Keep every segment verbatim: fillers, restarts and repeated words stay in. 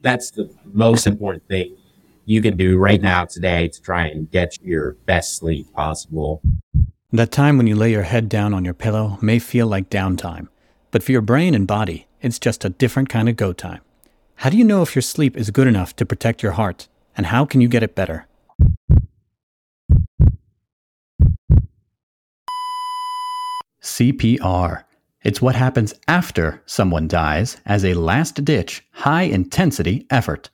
That's the most important thing you can do right now today to try and get your best sleep possible. That time when you lay your head down on your pillow may feel like downtime, but for your brain and body, it's just a different kind of go time. How do you know if your sleep is good enough to protect your heart, and how can you get it better? C P R. It's what happens after someone dies as a last-ditch, high-intensity effort.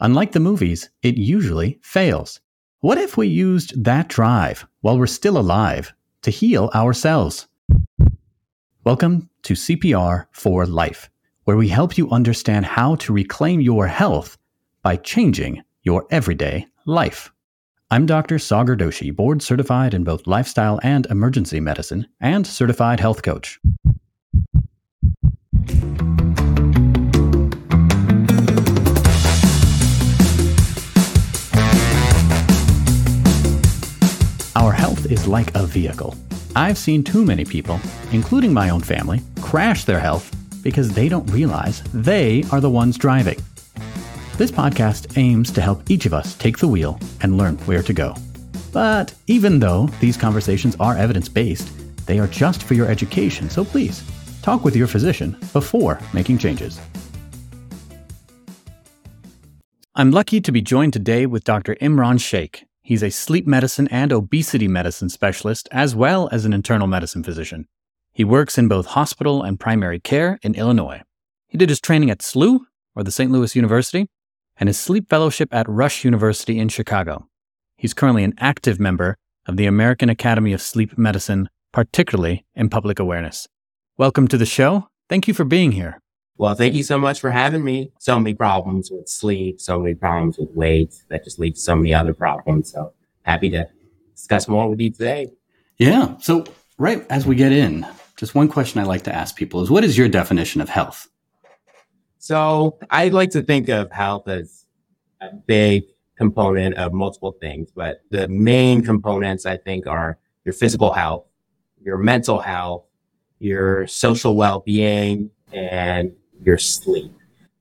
Unlike the movies, it usually fails. What if we used that drive while we're still alive to heal ourselves? Welcome to C P R for Life, where we help you understand how to reclaim your health by changing your everyday life. I'm Doctor Sagar Doshi, board certified in both lifestyle and emergency medicine, and certified health coach. Our health is like a vehicle. I've seen too many people, including my own family, crash their health because they don't realize they are the ones driving. This podcast aims to help each of us take the wheel and learn where to go. But even though these conversations are evidence-based, they are just for your education, so please talk with your physician before making changes. I'm lucky to be joined today with Doctor Imran Shaikh. He's a sleep medicine and obesity medicine specialist, as well as an internal medicine physician. He works in both hospital and primary care in Illinois. He did his training at S L U, or the Saint Louis University, and his sleep fellowship at Rush University in Chicago. He's currently an active member of the American Academy of Sleep Medicine, particularly in public awareness. Welcome to the show. Thank you for being here. Well, thank you so much for having me. So many problems with sleep, so many problems with weight, that just leads to so many other problems. So happy to discuss more with you today. Yeah. So right as we get in, just one question I like to ask people is, what is your definition of health? So I like to think of health as a big component of multiple things, but the main components I think are your physical health, your mental health, your social well-being, and your sleep.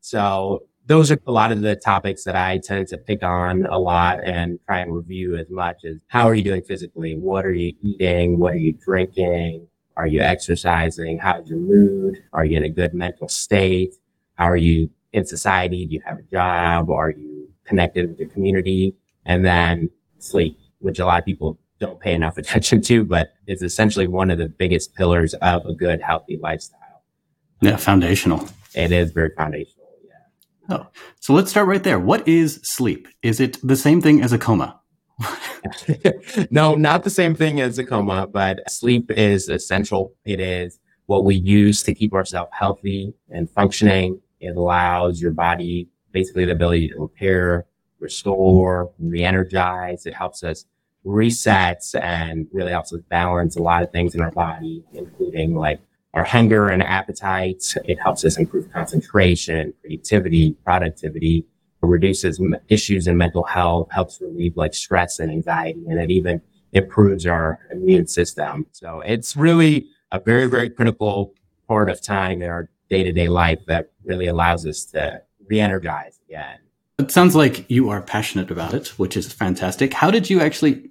So those are a lot of the topics that I tend to pick on a lot and try and review as much as how are you doing physically? What are you eating? What are you drinking? Are you exercising? How's your mood? Are you in a good mental state? How are you in society? Do you have a job? Are you connected with your community? And then sleep, which a lot of people don't pay enough attention to, but it's essentially one of the biggest pillars of a good, healthy lifestyle. Yeah, foundational. It is very foundational, yeah. Oh, so let's start right there. What is sleep? Is it the same thing as a coma? No, not the same thing as a coma, but sleep is essential. It is what we use to keep ourselves healthy and functioning. It allows your body basically the ability to repair, restore, re-energize. It helps us reset and really helps us balance a lot of things in our body, including like our hunger and appetite. It helps us improve concentration, creativity, productivity. It reduces m- issues in mental health, helps relieve like stress and anxiety, and it even improves our immune system. So it's really a very, very critical part of time in our day-to-day life that really allows us to re-energize again. It sounds like you are passionate about it, which is fantastic. How did you actually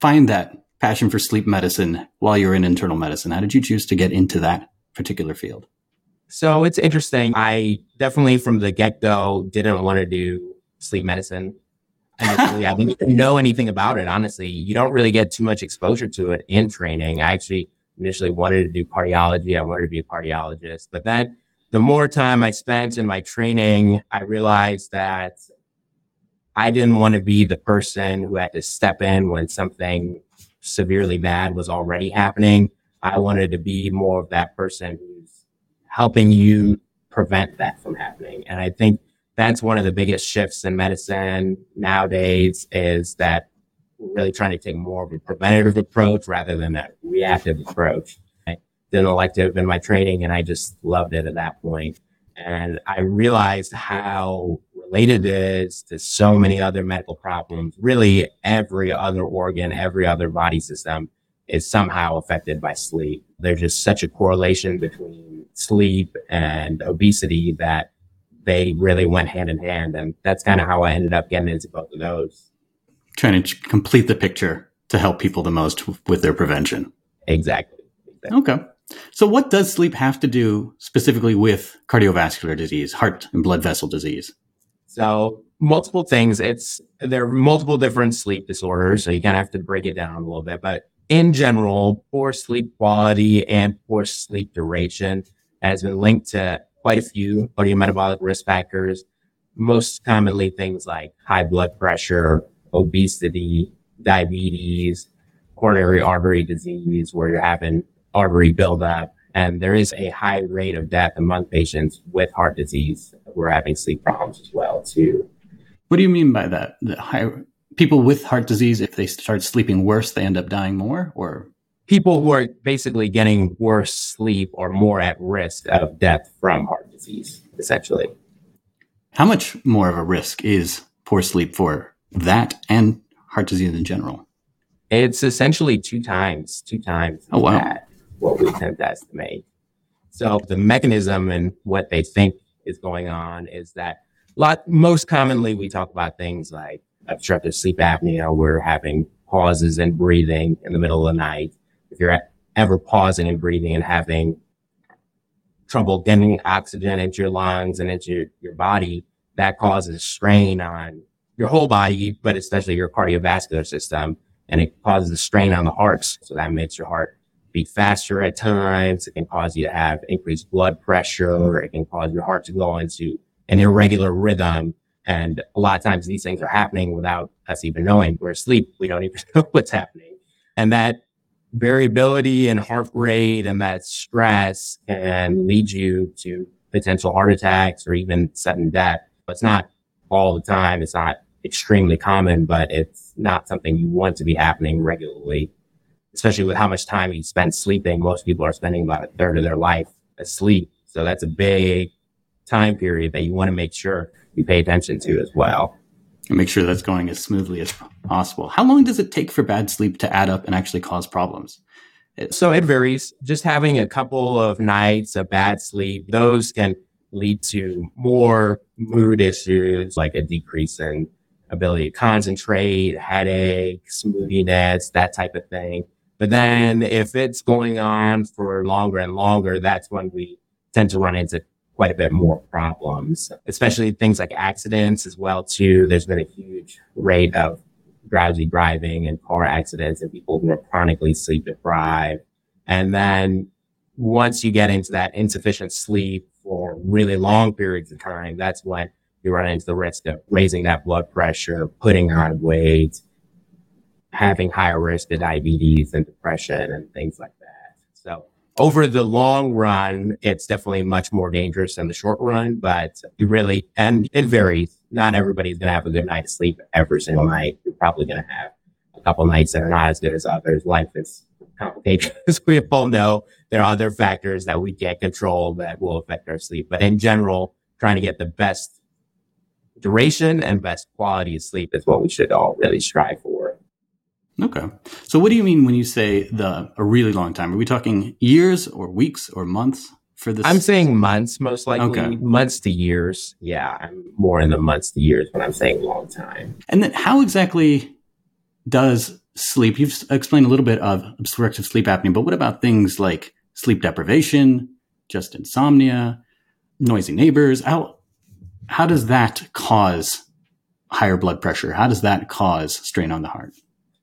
find that passion for sleep medicine while you're in internal medicine? How did you choose to get into that particular field? So it's interesting. I definitely from the get-go didn't want to do sleep medicine. Honestly, I didn't even know anything about it. Honestly, you don't really get too much exposure to it in training. I actually initially wanted to do cardiology. I wanted to be a cardiologist. But then the more time I spent in my training, I realized that I didn't want to be the person who had to step in when something severely bad was already happening. I wanted to be more of that person who's helping you prevent that from happening. And I think that's one of the biggest shifts in medicine nowadays is that we're really trying to take more of a preventative approach rather than a reactive approach. I did an elective in my training and I just loved it at that point. And I realized how related is to so many other medical problems. Really, every other organ, every other body system is somehow affected by sleep. There's just such a correlation between sleep and obesity that they really went hand in hand. And that's kind of how I ended up getting into both of those. Trying to complete the picture to help people the most with their prevention. Exactly. exactly. Okay. So what does sleep have to do specifically with cardiovascular disease, heart and blood vessel disease? So multiple things. It's there are multiple different sleep disorders, so you kind of have to break it down a little bit. But in general, poor sleep quality and poor sleep duration has been linked to quite a few cardiometabolic risk factors, most commonly things like high blood pressure, obesity, diabetes, coronary artery disease, where you're having artery buildup. And there is a high rate of death among patients with heart disease who are having sleep problems as well, too. What do you mean by that? The high, people with heart disease, if they start sleeping worse, they end up dying more? Or people who are basically getting worse sleep are more at risk of death from heart disease, essentially. How much more of a risk is poor sleep for that and heart disease in general? It's essentially two times, two times. Oh, wow. That. What we tend to estimate. So the mechanism and what they think is going on is that lot most commonly we talk about things like obstructive sleep apnea. We're having pauses in breathing in the middle of the night. If you're ever pausing and breathing and having trouble getting oxygen into your lungs and into your, your body, that causes strain on your whole body, but especially your cardiovascular system. And it causes a strain on the heart. So that makes your heart beat faster at times. It can cause you to have increased blood pressure. It can cause your heart to go into an irregular rhythm. And a lot of times these things are happening without us even knowing. We're asleep. We don't even know what's happening. And that variability in heart rate and that stress can lead you to potential heart attacks or even sudden death. It's not all the time. It's not extremely common, but it's not something you want to be happening regularly. Especially with how much time you spend sleeping, most people are spending about a third of their life asleep. So that's a big time period that you want to make sure you pay attention to as well. And make sure that's going as smoothly as possible. How long does it take for bad sleep to add up and actually cause problems? So it varies. Just having a couple of nights of bad sleep, those can lead to more mood issues, like a decrease in ability to concentrate, headaches, moodiness, that type of thing. But then if it's going on for longer and longer, that's when we tend to run into quite a bit more problems, especially things like accidents as well, too. There's been a huge rate of drowsy driving and car accidents and people who are chronically sleep deprived. And then once you get into that insufficient sleep for really long periods of time, that's when you run into the risk of raising that blood pressure, putting on weight, having higher risk of diabetes and depression and things like that. So over the long run, it's definitely much more dangerous than the short run, but you really, and it varies. Not everybody's going to have a good night's sleep every single night. You're probably going to have a couple nights that are not as good as others. Life is complicated. As we all know, there are other factors that we can't control that will affect our sleep. But in general, trying to get the best duration and best quality of sleep is what we should all really strive for. Okay. So what do you mean when you say the a really long time? Are we talking years or weeks or months for this? I'm saying months, most likely. Okay. Months to years. Yeah, I'm more in the months to years when I'm saying long time. And then how exactly does sleep, you've explained a little bit of obstructive sleep apnea, but what about things like sleep deprivation, just insomnia, noisy neighbors? How, how does that cause higher blood pressure? How does that cause strain on the heart?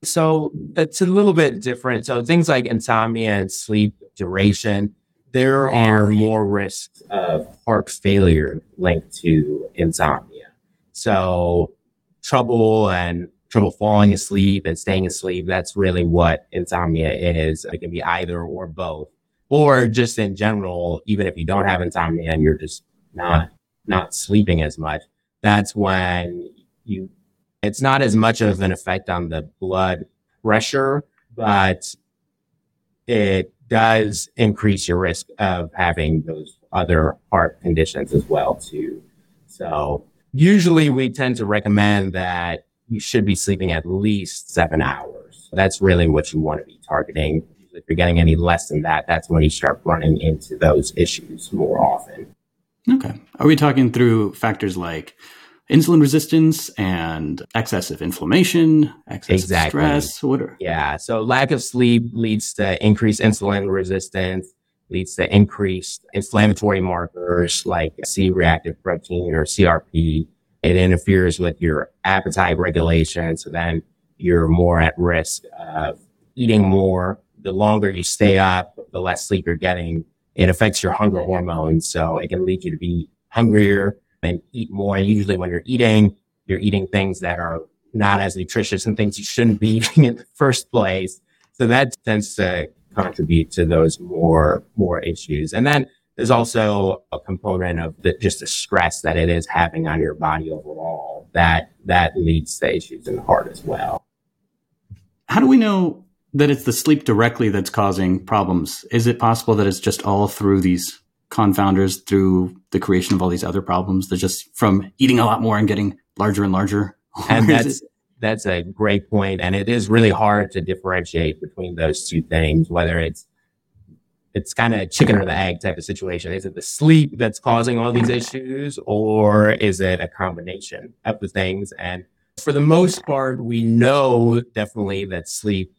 So it's a little bit different. So things like insomnia and sleep duration, there are more risks of heart failure linked to insomnia. So trouble and trouble falling asleep and staying asleep, that's really what insomnia is. It can be either or both. Or just in general, even if you don't have insomnia and you're just not not sleeping as much, that's when you it's not as much of an effect on the blood pressure, but it does increase your risk of having those other heart conditions as well, too. So usually we tend to recommend that you should be sleeping at least seven hours. That's really what you want to be targeting. If you're getting any less than that, that's when you start running into those issues more often. Okay. Are we talking through factors like insulin resistance and excessive inflammation, excessive exactly. stress? What are- yeah. So lack of sleep leads to increased insulin resistance, leads to increased inflammatory markers like C-reactive protein or C R P. It interferes with your appetite regulation. So then you're more at risk of eating more. The longer you stay up, the less sleep you're getting. It affects your hunger hormones. So it can lead you to be hungrier and eat more. And usually when you're eating, you're eating things that are not as nutritious and things you shouldn't be eating in the first place. So that tends to contribute to those more, more issues. And then there's also a component of the, just the stress that it is having on your body overall that, that leads to issues in the heart as well. How do we know that it's the sleep directly that's causing problems? Is it possible that it's just all through these confounders, through the creation of all these other problems that just from eating a lot more and getting larger and larger? And that's, that's a great point. And it is really hard to differentiate between those two things, whether it's It's kind of a chicken or the egg type of situation. Is it the sleep that's causing all these issues, or is it a combination of the things? And for the most part, we know definitely that sleep,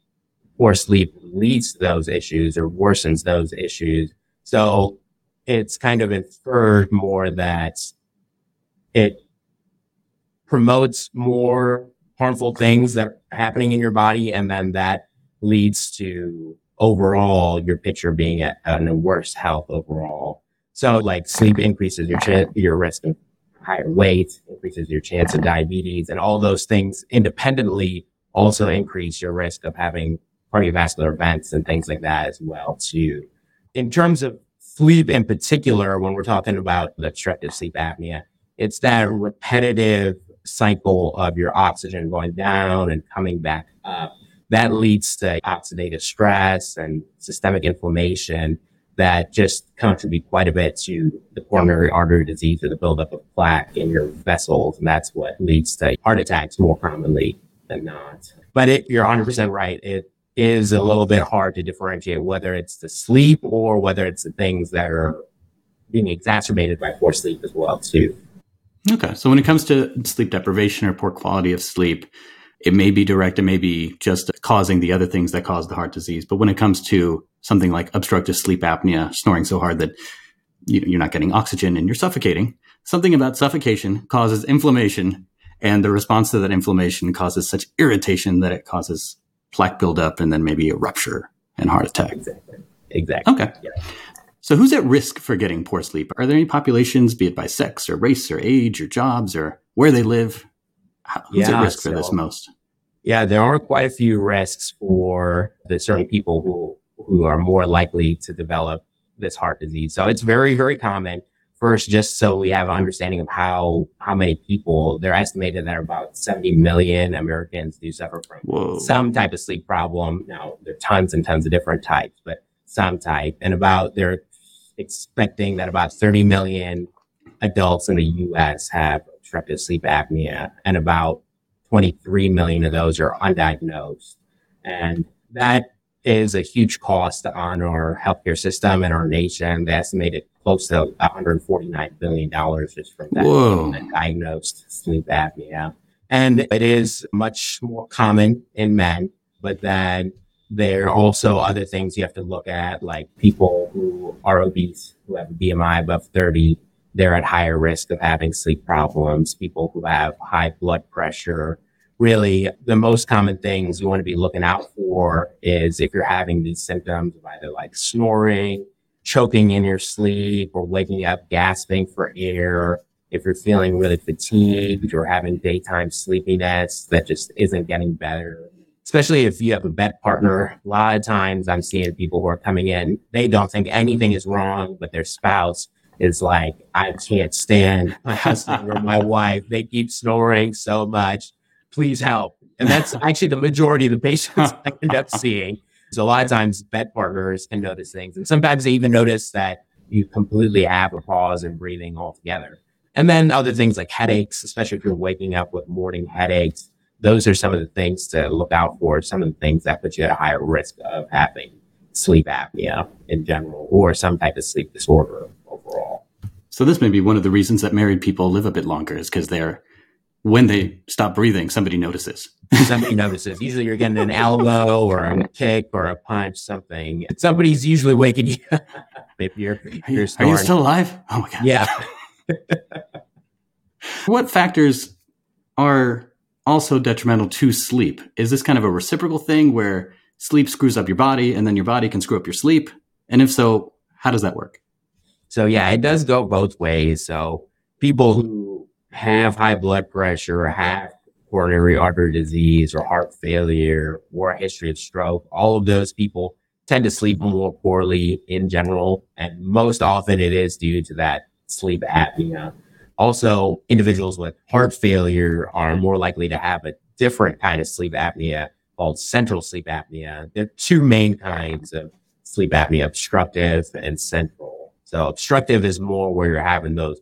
poor sleep leads to those issues or worsens those issues. So it's kind of inferred more that it promotes more harmful things that are happening in your body, and then that leads to overall, your picture being at a worse health overall. So like sleep increases your ch- your risk of higher weight, increases your chance of diabetes, and all those things independently also increase your risk of having cardiovascular events and things like that as well too. In terms of sleep in particular, when we're talking about obstructive sleep apnea, it's that repetitive cycle of your oxygen going down and coming back up. That leads to oxidative stress and systemic inflammation that just contribute quite a bit to the coronary artery disease or the buildup of plaque in your vessels. And that's what leads to heart attacks more commonly than not. But it, you're one hundred percent right. It is a little bit hard to differentiate whether it's the sleep or whether it's the things that are being exacerbated by poor sleep as well, too. Okay. So when it comes to sleep deprivation or poor quality of sleep, it may be direct, it may be just causing the other things that cause the heart disease. But when it comes to something like obstructive sleep apnea, snoring so hard that you're not getting oxygen and you're suffocating, something about suffocation causes inflammation, and the response to that inflammation causes such irritation that it causes plaque buildup and then maybe a rupture and heart attack. Exactly. Exactly. Okay. Yeah. So who's at risk for getting poor sleep? Are there any populations, be it by sex or race or age or jobs or where they live? Who's yeah, at risk so, for this most? Yeah, there are quite a few risks for the certain people who who are more likely to develop this heart disease. So it's very, very common. First, just so we have an understanding of how, how many people, they're estimated that about seventy million Americans do suffer from Whoa. some type of sleep problem. Now, there are tons and tons of different types, but some type. And about they're expecting that about thirty million adults in the U S have obstructive sleep apnea, and about twenty-three million of those are undiagnosed. And that is a huge cost on our healthcare system and our nation. They estimated close to one hundred forty-nine billion dollars just from that undiagnosed sleep apnea. And it is much more common in men, but then there are also other things you have to look at, like people who are obese, who have a B M I above thirty, they're at higher risk of having sleep problems. People who have high blood pressure. Really, the most common things you want to be looking out for is if you're having these symptoms of either like snoring, choking in your sleep, or waking up gasping for air. If you're feeling really fatigued or having daytime sleepiness that just isn't getting better. Especially if you have a bed partner. A lot of times I'm seeing people who are coming in, they don't think anything is wrong, but their spouse is like, I can't stand my husband or my wife. They keep snoring so much. Please help. And that's actually the majority of the patients I end up seeing. So a lot of times bed partners can notice things. And sometimes they even notice that you completely have a pause in breathing altogether. And then other things like headaches, especially if you're waking up with morning headaches. Those are some of the things to look out for. Some of the things that put you at a higher risk of having sleep apnea in general or some type of sleep disorder. So this may be one of the reasons that married people live a bit longer, is because they're, when they stop breathing, somebody notices. Somebody notices. Usually you're getting an elbow or a kick or a punch, something. Somebody's usually waking you up if you're, you're snoring. Are you still alive? Oh my God. Yeah. What factors are also detrimental to sleep? Is this kind of a reciprocal thing where sleep screws up your body and then your body can screw up your sleep? And if so, how does that work? So yeah, it does go both ways. So people who have high blood pressure or have coronary artery disease or heart failure or a history of stroke, all of those people tend to sleep more poorly in general. And most often it is due to that sleep apnea. Also, individuals with heart failure are more likely to have a different kind of sleep apnea called central sleep apnea. There are two main kinds of sleep apnea, obstructive and central. So obstructive is more where you're having those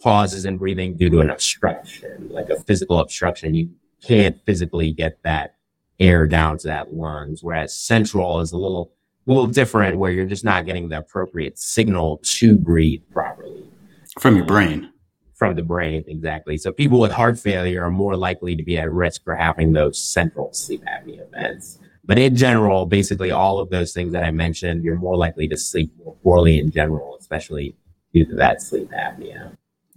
pauses in breathing due to an obstruction, like a physical obstruction. You can't physically get that air down to that lungs, whereas central is a little, little different where you're just not getting the appropriate signal to breathe properly. From your brain. From the brain, exactly. So people with heart failure are more likely to be at risk for having those central sleep apnea events. But in general, basically all of those things that I mentioned, you're more likely to sleep more poorly in general, especially due to that sleep apnea.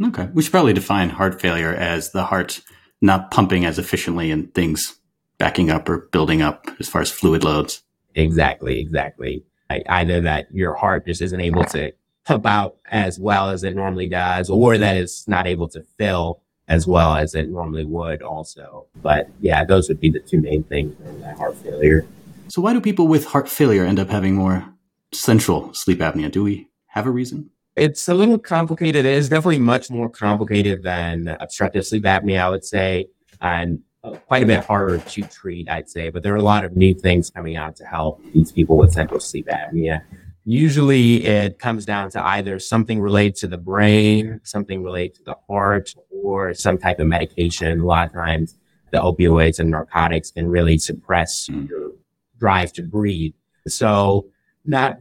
Okay. We should probably define heart failure as the heart not pumping as efficiently and things backing up or building up as far as fluid loads. Exactly, exactly. I, I know that your heart just isn't able to pump out as well as it normally does, or that it's not able to fill as well as it normally would also. But yeah, those would be the two main things for that heart failure. So why do people with heart failure end up having more central sleep apnea? Do we have a reason? It's a little complicated. It is definitely much more complicated than obstructive sleep apnea, I would say, and quite a bit harder to treat, I'd say. But there are a lot of new things coming out to help these people with central sleep apnea. Usually it comes down to either something related to the brain, something related to the heart, or some type of medication. A lot of times the opioids and narcotics can really suppress your drive to breathe. So not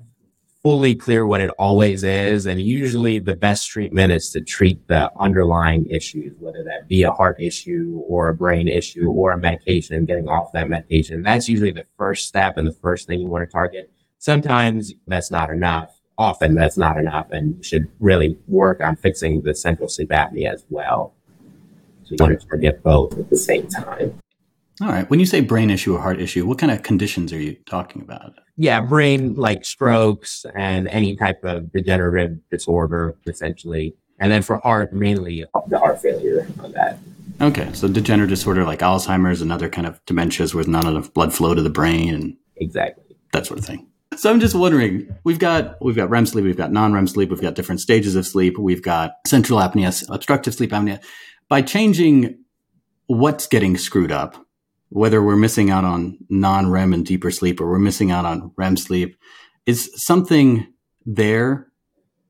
fully clear what it always is. And usually the best treatment is to treat the underlying issues, whether that be a heart issue or a brain issue or a medication, and getting off that medication. That's usually the first step and the first thing you want to target. Sometimes that's not enough. Often that's not enough. And you should really work on fixing the central sleep apnea as well. So you want to target both at the same time. All right. When you say brain issue or heart issue, what kind of conditions are you talking about? Yeah, brain like strokes and any type of degenerative disorder, essentially. And then for heart, mainly the heart failure on that. Okay. So degenerative disorder like Alzheimer's and other kind of dementias where not enough blood flow to the brain. And exactly. That sort of thing. So I'm just wondering, we've got we've got R E M sleep, we've got non-R E M sleep, we've got different stages of sleep, we've got central apnea, obstructive sleep apnea. By changing what's getting screwed up, whether we're missing out on non-R E M and deeper sleep or we're missing out on R E M sleep, is something there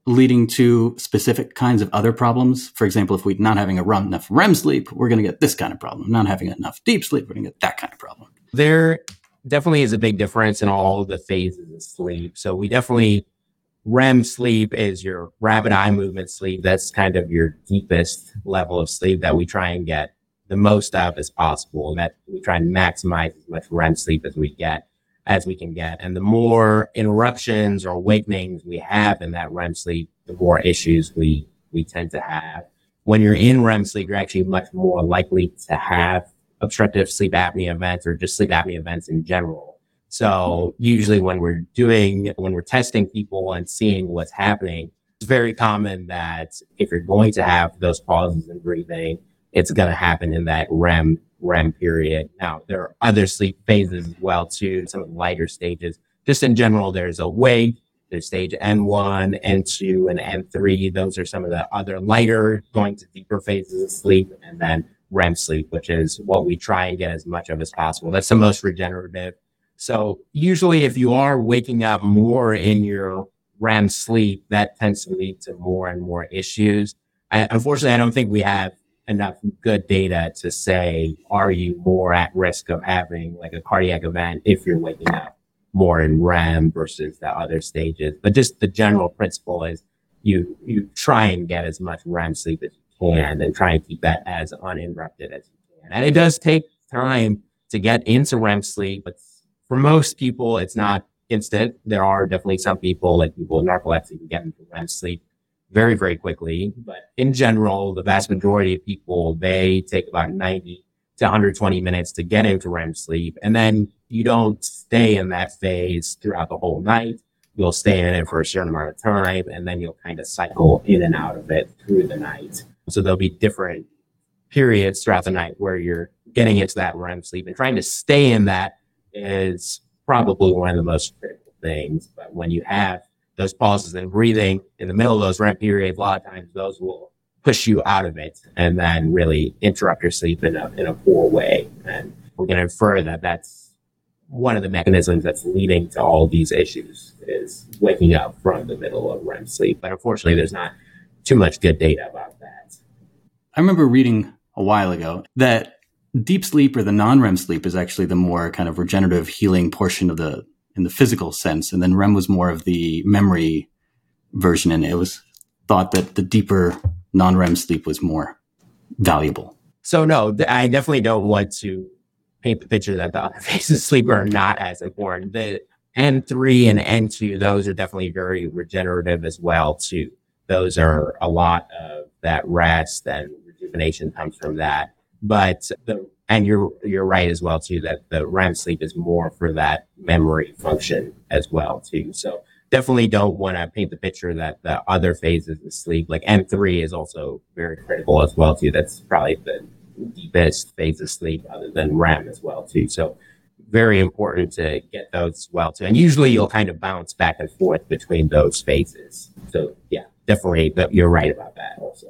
leading to specific kinds of other problems? For example, if we're not having a R E M, enough R E M sleep, we're going to get this kind of problem. Not having enough deep sleep, we're going to get that kind of problem. There definitely is a big difference in all the phases of sleep. So we definitely, R E M sleep is your rapid eye movement sleep. That's kind of your deepest level of sleep that we try and get the most of as possible. That we try and maximize as much R E M sleep as we get, as we can get. And the more interruptions or awakenings we have in that R E M sleep, the more issues we, we tend to have. When you're in R E M sleep, you're actually much more likely to have obstructive sleep apnea events or just sleep apnea events in general. So usually when we're doing, when we're testing people and seeing what's happening, it's very common that if you're going to have those pauses in breathing, it's going to happen in that R E M, R E M period. Now, there are other sleep phases as well too, some of the lighter stages. Just in general, there's awake, there's stage N one, N two, and N three. Those are some of the other lighter going to deeper phases of sleep. And then R E M sleep, which is what we try and get as much of as possible. That's the most regenerative. So usually if you are waking up more in your R E M sleep, that tends to lead to more and more issues. I, unfortunately, I don't think we have enough good data to say, are you more at risk of having like a cardiac event if you're waking up more in R E M versus the other stages? But just the general principle is you you try and get as much R E M sleep as you can and try and keep that as uninterrupted as you can. And it does take time to get into R E M sleep, but for most people, it's not instant. There are definitely some people, like people with narcolepsy, who get into R E M sleep very, very quickly. But in general, the vast majority of people, they take about ninety to one hundred twenty minutes to get into R E M sleep. And then you don't stay in that phase throughout the whole night. You'll stay in it for a certain amount of time, and then you'll kind of cycle in and out of it through the night. So there'll be different periods throughout the night where you're getting into that R E M sleep, and trying to stay in that is probably one of the most critical things. But when you have those pauses in breathing in the middle of those R E M periods, a lot of times those will push you out of it and then really interrupt your sleep in a, in a poor way. And we're going to infer that that's one of the mechanisms that's leading to all these issues, is waking up from the middle of R E M sleep. But unfortunately, there's not too much good data about that. I remember reading a while ago that deep sleep, or the non-R E M sleep, is actually the more kind of regenerative healing portion of the, in the physical sense. And then R E M was more of the memory version. And it was thought that the deeper non-R E M sleep was more valuable. So no, I definitely don't want to paint the picture that the other phases of sleep are not as important. The N three and N two, those are definitely very regenerative as well, too. Those are a lot of that rest and rejuvenation comes from that. But, the, and you're you're right as well, too, that the R E M sleep is more for that memory function as well, too. So definitely don't want to paint the picture that the other phases of sleep, like N three, is also very critical as well, too. That's probably the deepest phase of sleep other than R E M as well too. So very important to get those as well too. And usually you'll kind of bounce back and forth between those phases. So yeah, definitely, but you're right about that also.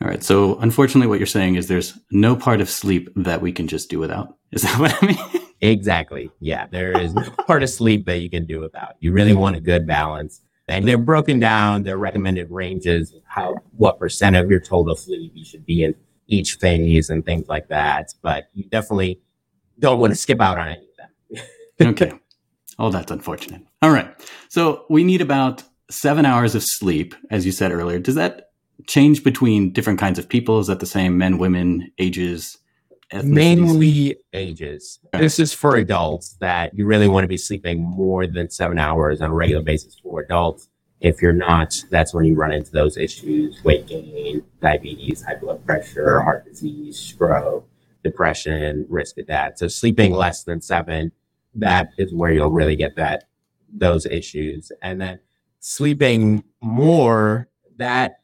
All right. So unfortunately what you're saying is there's no part of sleep that we can just do without. Is that what I mean? Exactly. Yeah. There is no part of sleep that you can do without. You really want a good balance. And they're broken down, their recommended ranges, how what percent of your total sleep you should be in each phase and things like that, but you definitely don't want to skip out on any of them. Okay. Oh, that's unfortunate. All right. So we need about seven hours of sleep, as you said earlier. Does that change between different kinds of people? Is that the same? Men, women, ages, ethnicities? Mainly ages. Okay. This is for adults, that you really want to be sleeping more than seven hours on a regular basis for adults. If you're not, that's when you run into those issues: weight gain, diabetes, high blood pressure, heart disease, stroke, depression, risk of that. So sleeping less than seven, that is where you'll really get that, those issues. And then sleeping more, that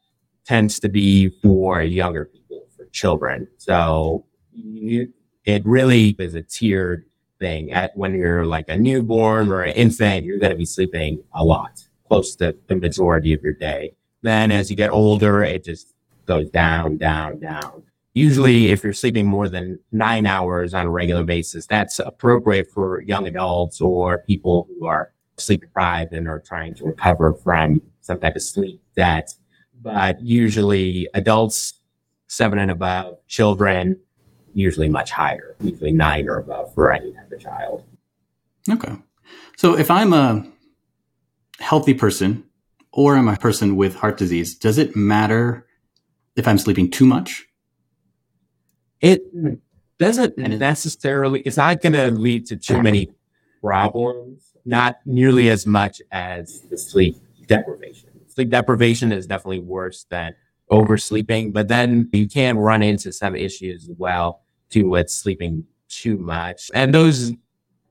tends to be for younger people, for children. So you, it really is a tiered thing. At, when you're like a newborn or an infant, you're going to be sleeping a lot, close to the majority of your day. Then as you get older, it just goes down, down, down. Usually if you're sleeping more than nine hours on a regular basis, that's appropriate for young adults or people who are sleep deprived and are trying to recover from some type of sleep debt. But usually adults, seven and above, children, usually much higher, usually nine or above for any type of child. Okay. So if I'm a healthy person, or am I a person with heart disease, does it matter if I'm sleeping too much? It doesn't necessarily. It's not going to lead to too many problems, not nearly as much as the sleep deprivation. Sleep deprivation is definitely worse than oversleeping, but then you can run into some issues as well too with sleeping too much. And those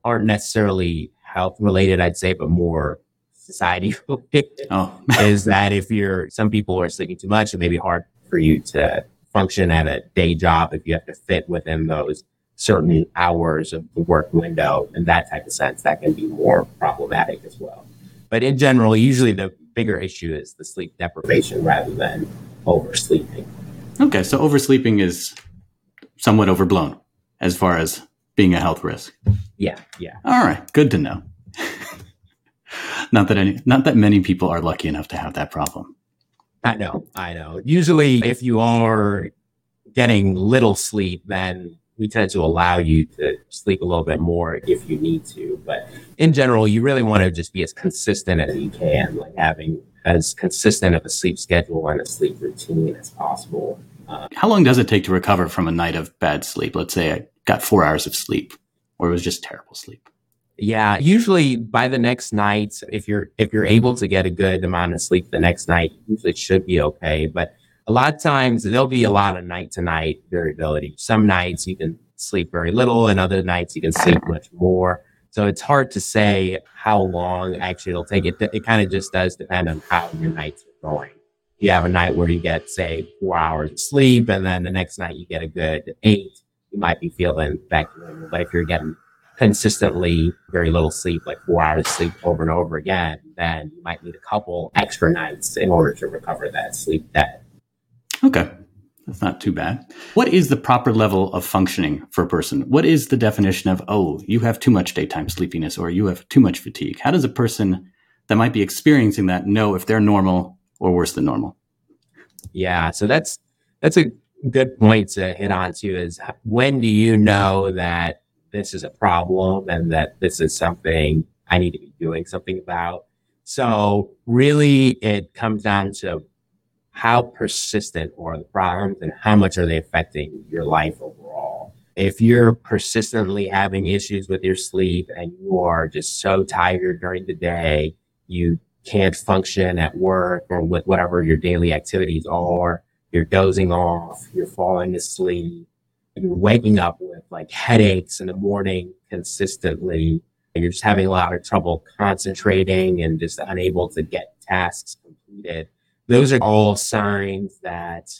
aren't necessarily health related, I'd say, but more society oh. is that if you're, some people are sleeping too much, it may be hard for you to function at a day job if you have to fit within those certain hours of the work window. In that type of sense, that can be more problematic as well. But in general, usually the bigger issue is the sleep deprivation rather than oversleeping. Okay, so oversleeping is somewhat overblown as far as being a health risk. Yeah, yeah. All right, good to know. Not that any, not that many people are lucky enough to have that problem. I know, I know. Usually if you are getting little sleep, then we tend to allow you to sleep a little bit more if you need to. But in general, you really want to just be as consistent as you can, like having as consistent of a sleep schedule and a sleep routine as possible. Uh, How long does it take to recover from a night of bad sleep? Let's say I got four hours of sleep, or it was just terrible sleep. Yeah, usually by the next night, if you're if you're able to get a good amount of sleep the next night, usually it should be okay. But a lot of times there'll be a lot of night-to-night variability. Some nights you can sleep very little, and other nights you can sleep much more. So it's hard to say how long actually it'll take. It it kind of just does depend on how your nights are going. You have a night where you get, say, four hours of sleep, and then the next night you get a good eight. You might be feeling back to normal, but if you're getting consistently very little sleep, like four hours sleep over and over again, then you might need a couple extra nights in order to recover that sleep debt. Okay. That's not too bad. What is the proper level of functioning for a person? What is the definition of, oh, you have too much daytime sleepiness, or you have too much fatigue? How does a person that might be experiencing that know if they're normal or worse than normal? Yeah. So that's, that's a good point to hit on to, is when do you know that this is a problem and that this is something I need to be doing something about? So really it comes down to how persistent are the problems and how much are they affecting your life overall. If you're persistently having issues with your sleep and you are just so tired during the day, you can't function at work or with whatever your daily activities are, you're dozing off, you're falling asleep, you're waking up with like headaches in the morning consistently, and you're just having a lot of trouble concentrating and just unable to get tasks completed. Those are all signs that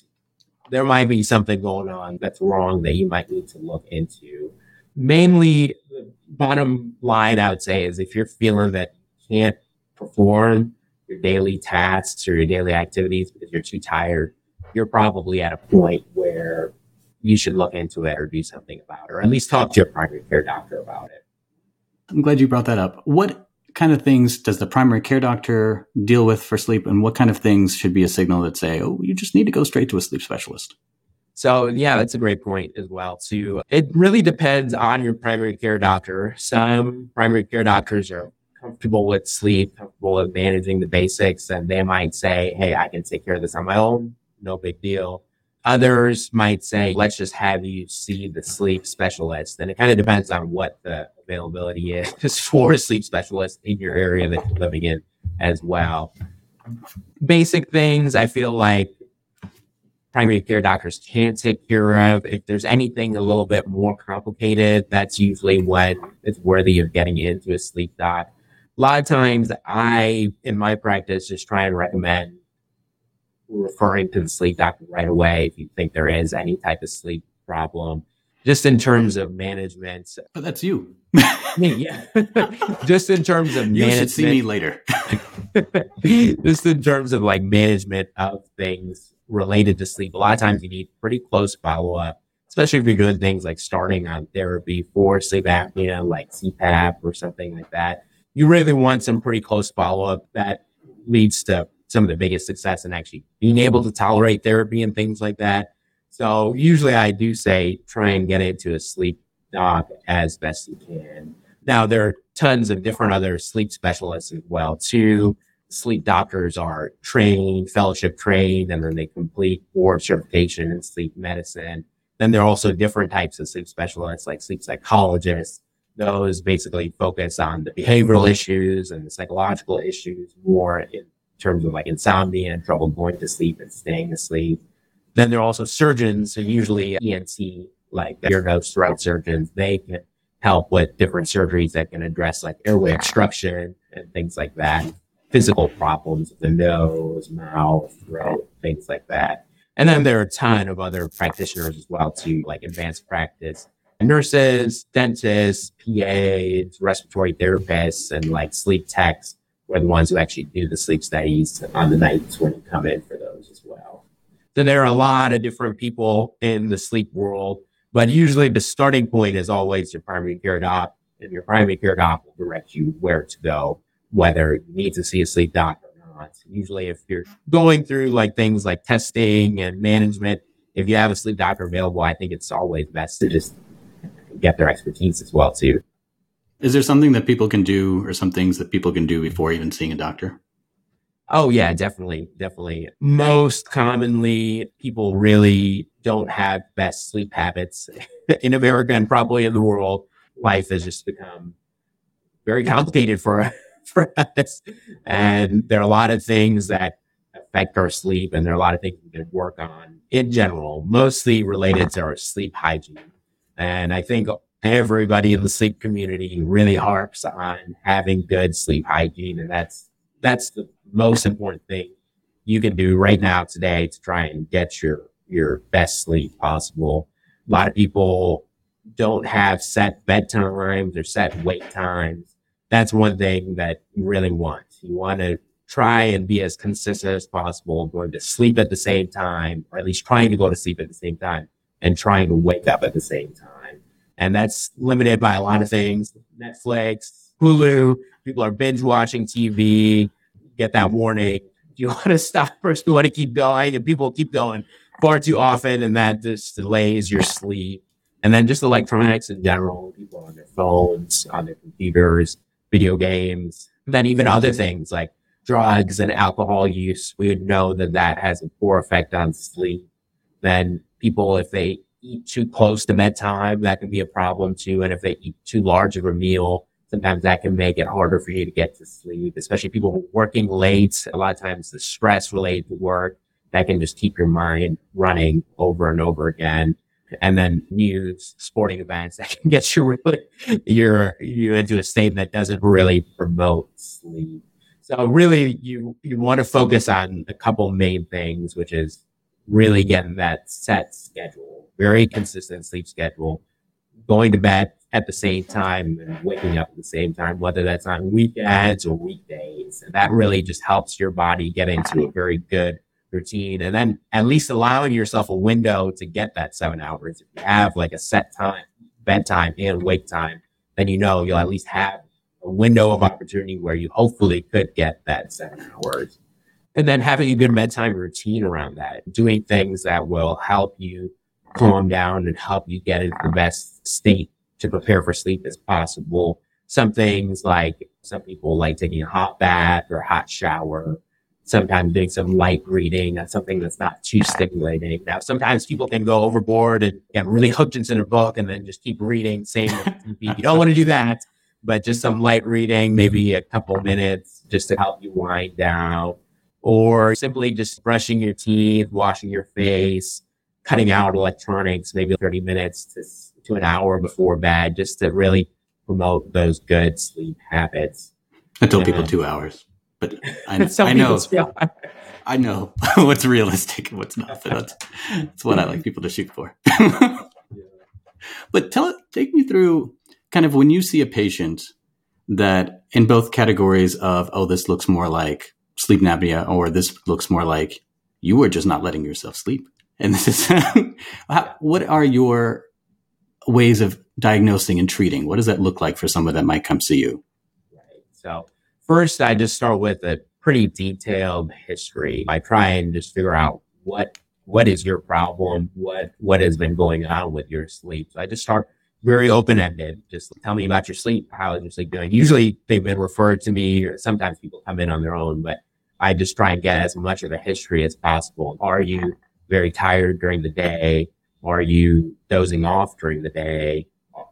there might be something going on that's wrong that you might need to look into. Mainly, the bottom line I would say is if you're feeling that you can't perform your daily tasks or your daily activities because you're too tired, you're probably at a point where you should look into it or do something about it, or at least talk to your primary care doctor about it. I'm glad you brought that up. What kind of things does the primary care doctor deal with for sleep, and what kind of things should be a signal that say, oh, you just need to go straight to a sleep specialist? So yeah, that's a great point as well too. It really depends on your primary care doctor. Some primary care doctors are comfortable with sleep, comfortable with managing the basics, and they might say, hey, I can take care of this on my own, no big deal. Others might say, let's just have you see the sleep specialist. And it kind of depends on what the availability is for a sleep specialist in your area that you're living in as well. Basic things I feel like primary care doctors can take care of. If there's anything a little bit more complicated, that's usually what is worthy of getting into a sleep doc. A lot of times I, in my practice, just try and recommend referring to the sleep doctor right away if you think there is any type of sleep problem, just in terms of management. But that's you. Yeah. Just in terms of you management. You should see me later. Just in terms of like management of things related to sleep. A lot of times you need pretty close follow-up, especially if you're doing things like starting on therapy for sleep apnea, like C PAP or something like that. You really want some pretty close follow-up that leads to some of the biggest success in actually being able to tolerate therapy and things like that. So usually I do say, try and get into a sleep doc as best you can. Now there are tons of different other sleep specialists as well too. Sleep doctors are trained, fellowship trained, and then they complete board certification in sleep medicine. Then there are also different types of sleep specialists like sleep psychologists. Those basically focus on the behavioral issues and the psychological issues more in terms of like insomnia and trouble going to sleep and staying asleep. Then there are also surgeons, and usually E N T, like ear, nose, throat surgeons, they can help with different surgeries that can address like airway obstruction and things like that, physical problems of the nose, mouth, throat, things like that. And then there are a ton of other practitioners as well too, like advanced practice nurses, dentists, P As, respiratory therapists, and like sleep techs. We're the ones who actually do the sleep studies on the nights when you come in for those as well. Then there are a lot of different people in the sleep world, but usually the starting point is always your primary care doc, and your primary care doc will direct you where to go, whether you need to see a sleep doc or not. Usually if you're going through like things like testing and management, if you have a sleep doctor available, I think it's always best to just get their expertise as well, too. Is there something that people can do or some things that people can do before even seeing a doctor? Oh, yeah, definitely. Definitely. Most commonly, people really don't have best sleep habits in America and probably in the world. Life has just become very complicated for, for us. And there are a lot of things that affect our sleep, and there are a lot of things we can work on in general, mostly related to our sleep hygiene. And I think everybody in the sleep community really harps on having good sleep hygiene, and that's That's the most important thing you can do right now today to try and get your, your best sleep possible. A lot of people don't have set bedtimes or set wake times. That's one thing that you really want. You want to try and be as consistent as possible, going to sleep at the same time, or at least trying to go to sleep at the same time and trying to wake up at the same time. And that's limited by a lot of things. Netflix, Hulu, people are binge watching T V, get that warning. Do you want to stop first? Do you want to keep going? And people keep going far too often, and that just delays your sleep. And then just electronics in general, people on their phones, on their computers, video games, and then even other things like drugs and alcohol use. We would know that that has a poor effect on sleep. Then people, if they eat too close to bedtime, that can be a problem too. And if they eat too large of a meal, sometimes that can make it harder for you to get to sleep, especially people who are working late. A lot of times the stress related to work, that can just keep your mind running over and over again. And then news, sporting events, that can get you really, you're, you into a state that doesn't really promote sleep. So really you, you want to focus on a couple main things, which is really getting that set schedule, very consistent sleep schedule, going to bed at the same time and waking up at the same time, whether that's on weekends or weekdays. And that really just helps your body get into a very good routine. And then at least allowing yourself a window to get that seven hours. If you have like a set time, bedtime and wake time, then you know you'll at least have a window of opportunity where you hopefully could get that seven hours. And then having a good bedtime routine around that, doing things that will help you calm down and help you get into the best state to prepare for sleep as possible. Some things like some people like taking a hot bath or a hot shower, sometimes doing some light reading. That's something that's not too stimulating. Now, sometimes people can go overboard and get really hooked into a book and then just keep reading, same T V. You don't want to do that, but just some light reading, maybe a couple minutes just to help you wind down, or simply just brushing your teeth, washing your face, cutting out electronics, maybe thirty minutes to to an hour before bed, just to really promote those good sleep habits. I told people two hours, but I, I know, I know what's realistic and what's not. So that's, that's what I like people to shoot for. But tell take me through kind of when you see a patient that in both categories of, oh, this looks more like sleep apnea, or this looks more like you were just not letting yourself sleep. And this is, how, what are your ways of diagnosing and treating? What does that look like for someone that might come see you? Right. So first, I just start with a pretty detailed history. I try and just figure out what what is your problem, what what has been going on with your sleep. So I just start very open-ended. Just tell me about your sleep. How is your sleep doing? Usually they've been referred to me, or sometimes people come in on their own, but I just try and get as much of the history as possible. Are you very tired during the day? Are you dozing off during the day?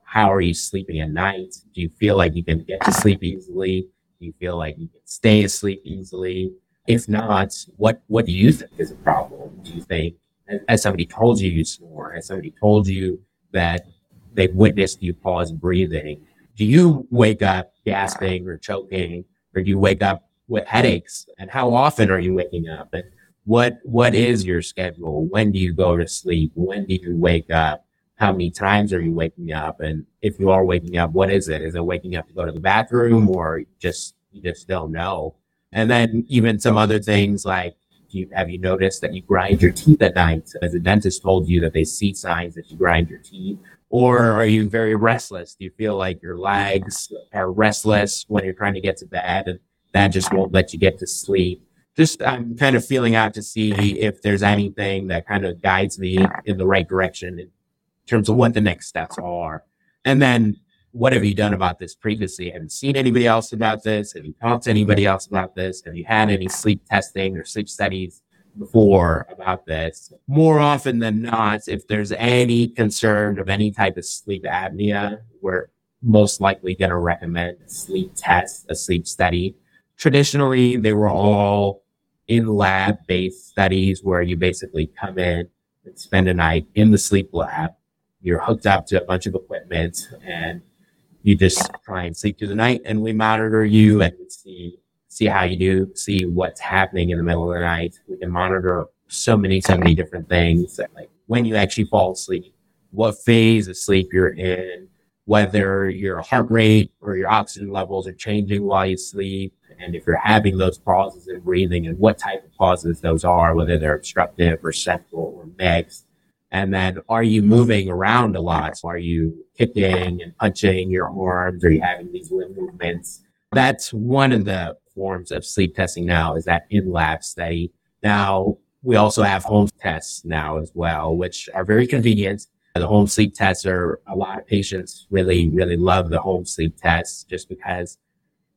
How are you sleeping at night? Do you feel like you can get to sleep easily? Do you feel like you can stay asleep easily? If not, what, what do you think is a problem? Do you think, has somebody told you you snore? Has somebody told you that they've witnessed you pause breathing? Do you wake up gasping or choking? Or do you wake up with headaches? And how often are you waking up? And What, what is your schedule? When do you go to sleep? When do you wake up? How many times are you waking up? And if you are waking up, what is it? Is it waking up to go to the bathroom, or just, you just don't know? And then even some other things like, do you, have you noticed that you grind your teeth at night? Has a dentist told you that they see signs that you grind your teeth? Or are you very restless? Do you feel like your legs are restless when you're trying to get to bed and that just won't let you get to sleep? just I'm kind of feeling out to see if there's anything that kind of guides me in the right direction in terms of what the next steps are. And then, what have you done about this previously? Have you seen anybody else about this? Have you talked to anybody else about this? Have you had any sleep testing or sleep studies before about this? More often than not, if there's any concern of any type of sleep apnea, we're most likely going to recommend a sleep test, a sleep study. Traditionally, they were all in lab-based studies where you basically come in and spend a night in the sleep lab. You're hooked up to a bunch of equipment and you just try and sleep through the night, and we monitor you and see see how you do, see what's happening in the middle of the night. We can monitor so many, so many different things, like when you actually fall asleep, what phase of sleep you're in, whether your heart rate or your oxygen levels are changing while you sleep, and if you're having those pauses in breathing and what type of pauses those are, whether they're obstructive or central or mixed. And then, are you moving around a lot? So are you kicking and punching your arms? Are you having these limb movements? That's one of the forms of sleep testing now, is that in-lab study. Now, we also have home tests now as well, which are very convenient. The home sleep tests are, a lot of patients really, really love the home sleep tests just because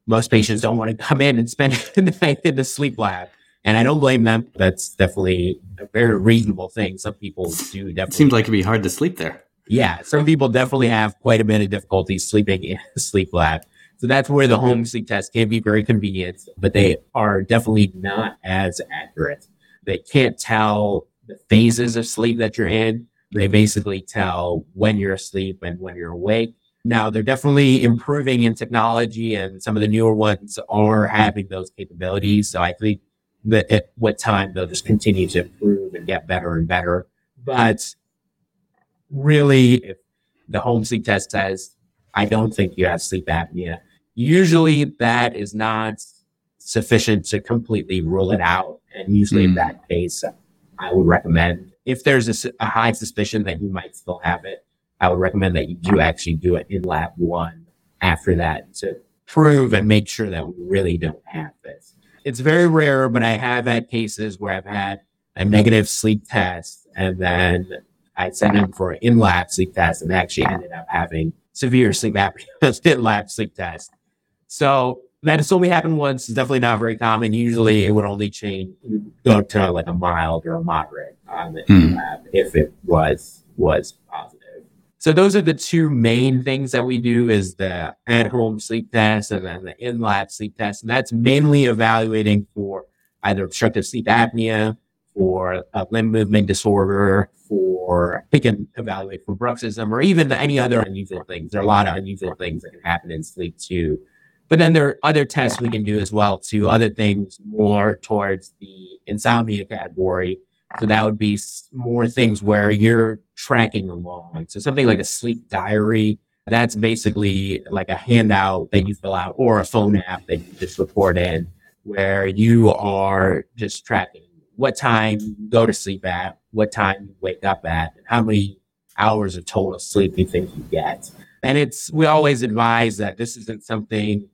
most patients don't want to come in and spend the night in the sleep lab. And I don't blame them. That's definitely a very reasonable thing. Some people do definitely. It seems like it'd be hard to sleep there. Yeah. Some people definitely have quite a bit of difficulty sleeping in a sleep lab. So that's where the home sleep tests can be very convenient, but they are definitely not as accurate. They can't tell the phases of sleep that you're in. They basically tell when you're asleep and when you're awake. Now, they're definitely improving in technology, and some of the newer ones are having those capabilities. So I think that at what time they'll just continue to improve and get better and better. But really, if the home sleep test says, I don't think you have sleep apnea, usually that is not sufficient to completely rule it out. And usually mm. in that case, I would recommend, if there's a, a high suspicion that you might still have it, I would recommend that you do actually do it in lab one after that to prove and make sure that we really don't have this. It's very rare, but I have had cases where I've had a negative sleep test, and then I sent them for an in-lab sleep test and actually ended up having severe sleep apnea in-lab sleep test. So that has only happened once. It's definitely not very common. Usually it would only change, go to like a mild or a moderate on the mm. in-lab if it was was positive. So those are the two main things that we do, is the at-home sleep test and then the in-lab sleep test. And that's mainly evaluating for either obstructive sleep apnea, for a limb movement disorder, for we can evaluate for bruxism, or even any other unusual things. There are a lot of unusual things that can happen in sleep too. But then there are other tests we can do as well too, other things more towards the insomnia category. So that would be more things where you're tracking along. So something like a sleep diary, that's basically like a handout that you fill out or a phone app that you just report in, where you are just tracking what time you go to sleep at, what time you wake up at, and how many hours of total sleep you think you get. And it's we always advise that this isn't something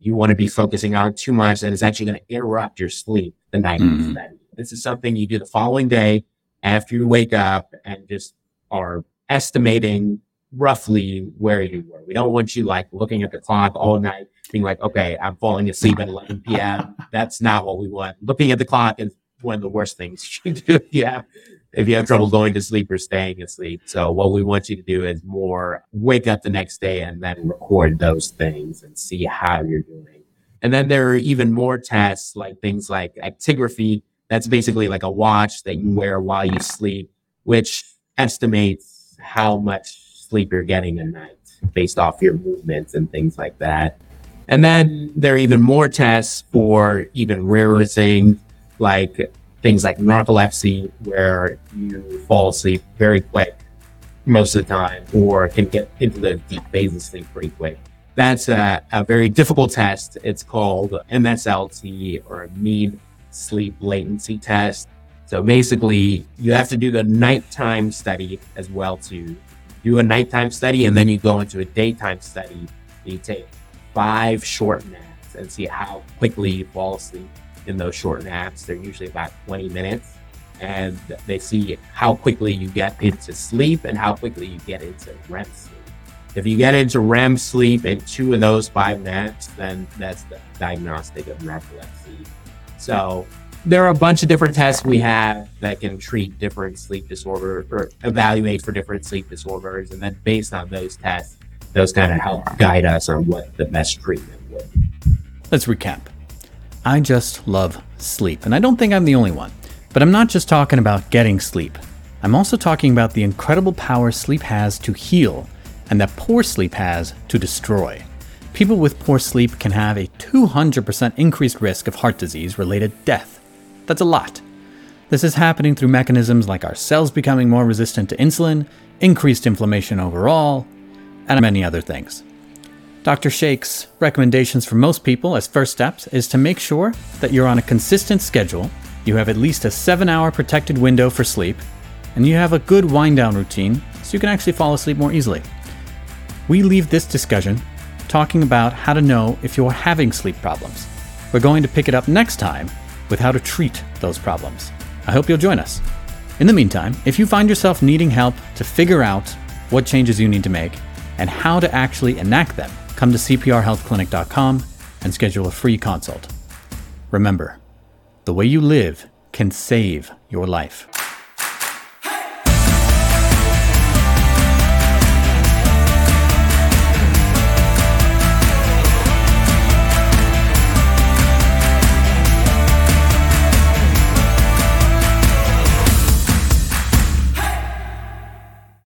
you want to be focusing on too much that is actually going to interrupt your sleep the night mm. of the study. This is something you do the following day after you wake up and just are estimating roughly where you were. We don't want you like looking at the clock all night, being like, okay, I'm falling asleep at eleven p.m. That's not what we want. Looking at the clock is one of the worst things you do if you have, if you have trouble going to sleep or staying asleep. So what we want you to do is more wake up the next day and then record those things and see how you're doing. And then there are even more tests, like things like actigraphy. That's basically like a watch that you wear while you sleep, which estimates how much sleep you're getting a night based off your movements and things like that. And then there are even more tests for even rarer things, like things like narcolepsy, where you fall asleep very quick most of the time, or can get into the deep phase of sleep pretty quick. That's a, a very difficult test. It's called M S L T, or mean sleep latency test. So basically you have to do the nighttime study as well too. Do a nighttime study, and then you go into a daytime study. You take five short naps and see how quickly you fall asleep in those short naps. They're usually about twenty minutes, and they see how quickly you get into sleep and how quickly you get into R E M sleep. If you get into R E M sleep in two of those five naps, then that's the diagnostic of narcolepsy. So there are a bunch of different tests we have that can treat different sleep disorders or evaluate for different sleep disorders. And then based on those tests, those kind of help guide us on what the best treatment would be. Let's recap. I just love sleep, and I don't think I'm the only one. But I'm not just talking about getting sleep. I'm also talking about the incredible power sleep has to heal and that poor sleep has to destroy. People with poor sleep can have a two hundred percent increased risk of heart disease-related death. That's a lot. This is happening through mechanisms like our cells becoming more resistant to insulin, increased inflammation overall, and many other things. Doctor Shaikh's recommendations for most people as first steps is to make sure that you're on a consistent schedule, you have at least a seven hour protected window for sleep, and you have a good wind-down routine so you can actually fall asleep more easily. We leave this discussion talking about how to know if you're having sleep problems. We're going to pick it up next time with how to treat those problems. I hope you'll join us. In the meantime, if you find yourself needing help to figure out what changes you need to make and how to actually enact them, come to C P R Health Clinic dot com and schedule a free consult. Remember, the way you live can save your life.